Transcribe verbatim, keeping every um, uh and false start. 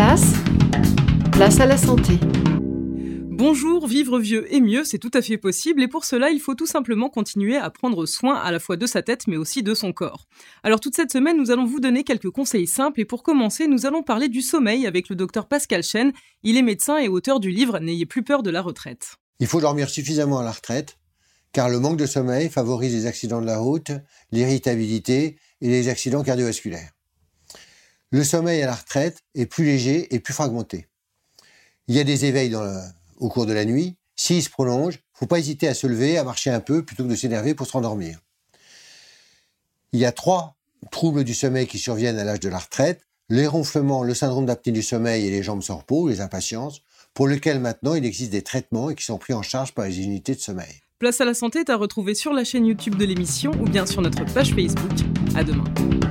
place, place à la santé. Bonjour, vivre vieux et mieux, c'est tout à fait possible et pour cela, il faut tout simplement continuer à prendre soin à la fois de sa tête mais aussi de son corps. Alors toute cette semaine, nous allons vous donner quelques conseils simples et pour commencer, nous allons parler du sommeil avec le docteur Pascal Chaine. Il est médecin et auteur du livre « N'ayez plus peur de la retraite ». Il faut dormir suffisamment à la retraite car le manque de sommeil favorise les accidents de la route, l'irritabilité et les accidents cardiovasculaires. Le sommeil à la retraite est plus léger et plus fragmenté. Il y a des éveils dans la... au cours de la nuit, s'il se prolonge, il ne faut pas hésiter à se lever, à marcher un peu, plutôt que de s'énerver pour se rendormir. Il y a trois troubles du sommeil qui surviennent à l'âge de la retraite, les ronflements, le syndrome d'apnée du sommeil et les jambes sans repos, les impatiences, pour lesquels maintenant il existe des traitements et qui sont pris en charge par les unités de sommeil. Place à la santé est à retrouver sur la chaîne YouTube de l'émission ou bien sur notre page Facebook. À demain.